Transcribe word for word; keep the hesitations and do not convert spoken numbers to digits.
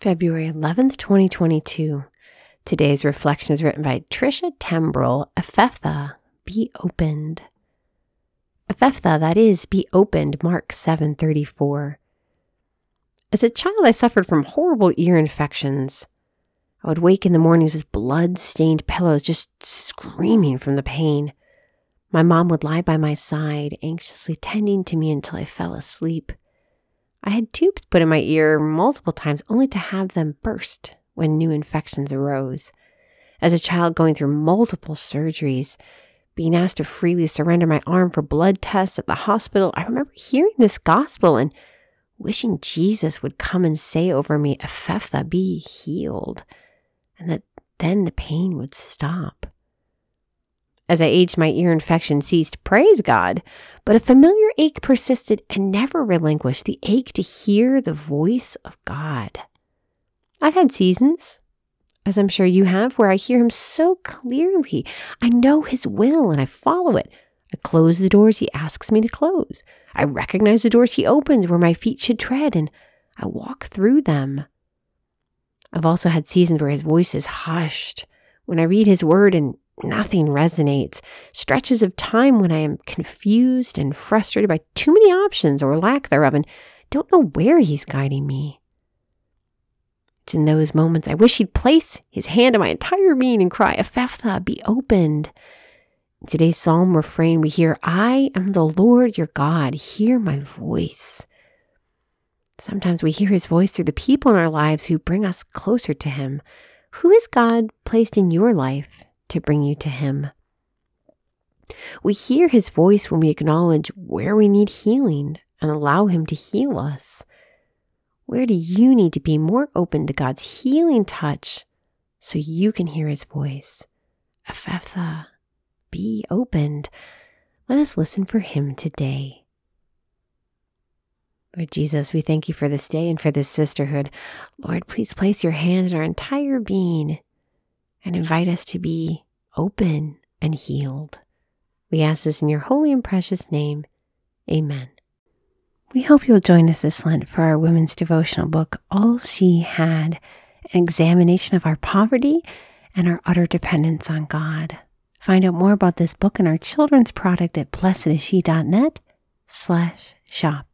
February eleventh, twenty twenty-two. Today's reflection is written by Trisha Tembrell, Ephphatha, Be Opened. Ephphatha, that is, be opened, Mark seven thirty-four. As a child, I suffered from horrible ear infections. I would wake in the mornings with blood-stained pillows, just screaming from the pain. My mom would lie by my side, anxiously tending to me until I fell asleep. I had tubes put in my ear multiple times, only to have them burst when new infections arose. As a child going through multiple surgeries, being asked to freely surrender my arm for blood tests at the hospital, I remember hearing this gospel and wishing Jesus would come and say over me, "Ephphatha, be healed," and that then the pain would stop. As I aged, my ear infection ceased, praise God, but a familiar ache persisted and never relinquished, the ache to hear the voice of God. I've had seasons, as I'm sure you have, where I hear Him so clearly. I know His will and I follow it. I close the doors He asks me to close. I recognize the doors He opens where my feet should tread, and I walk through them. I've also had seasons where His voice is hushed, when I read His word and nothing resonates. Stretches of time when I am confused and frustrated by too many options or lack thereof and don't know where He's guiding me. It's in those moments I wish He'd place His hand on my entire being and cry, "Ephphatha, be opened." In today's psalm refrain, we hear, "I am the Lord your God, hear my voice." Sometimes we hear His voice through the people in our lives who bring us closer to Him. Who is God placed in your life to bring you to Him? We hear His voice when we acknowledge where we need healing and allow Him to heal us. Where do you need to be more open to God's healing touch so you can hear His voice? Ephphatha, be opened. Let us listen for Him today. Lord Jesus, we thank You for this day and for this sisterhood. Lord, please place Your hand in our entire being and invite us to be open and healed. We ask this in Your holy and precious name. Amen. We hope you'll join us this Lent for our women's devotional book, All She Had, an examination of our poverty and our utter dependence on God. Find out more about this book and our children's product at blessedishe dot net slash shop.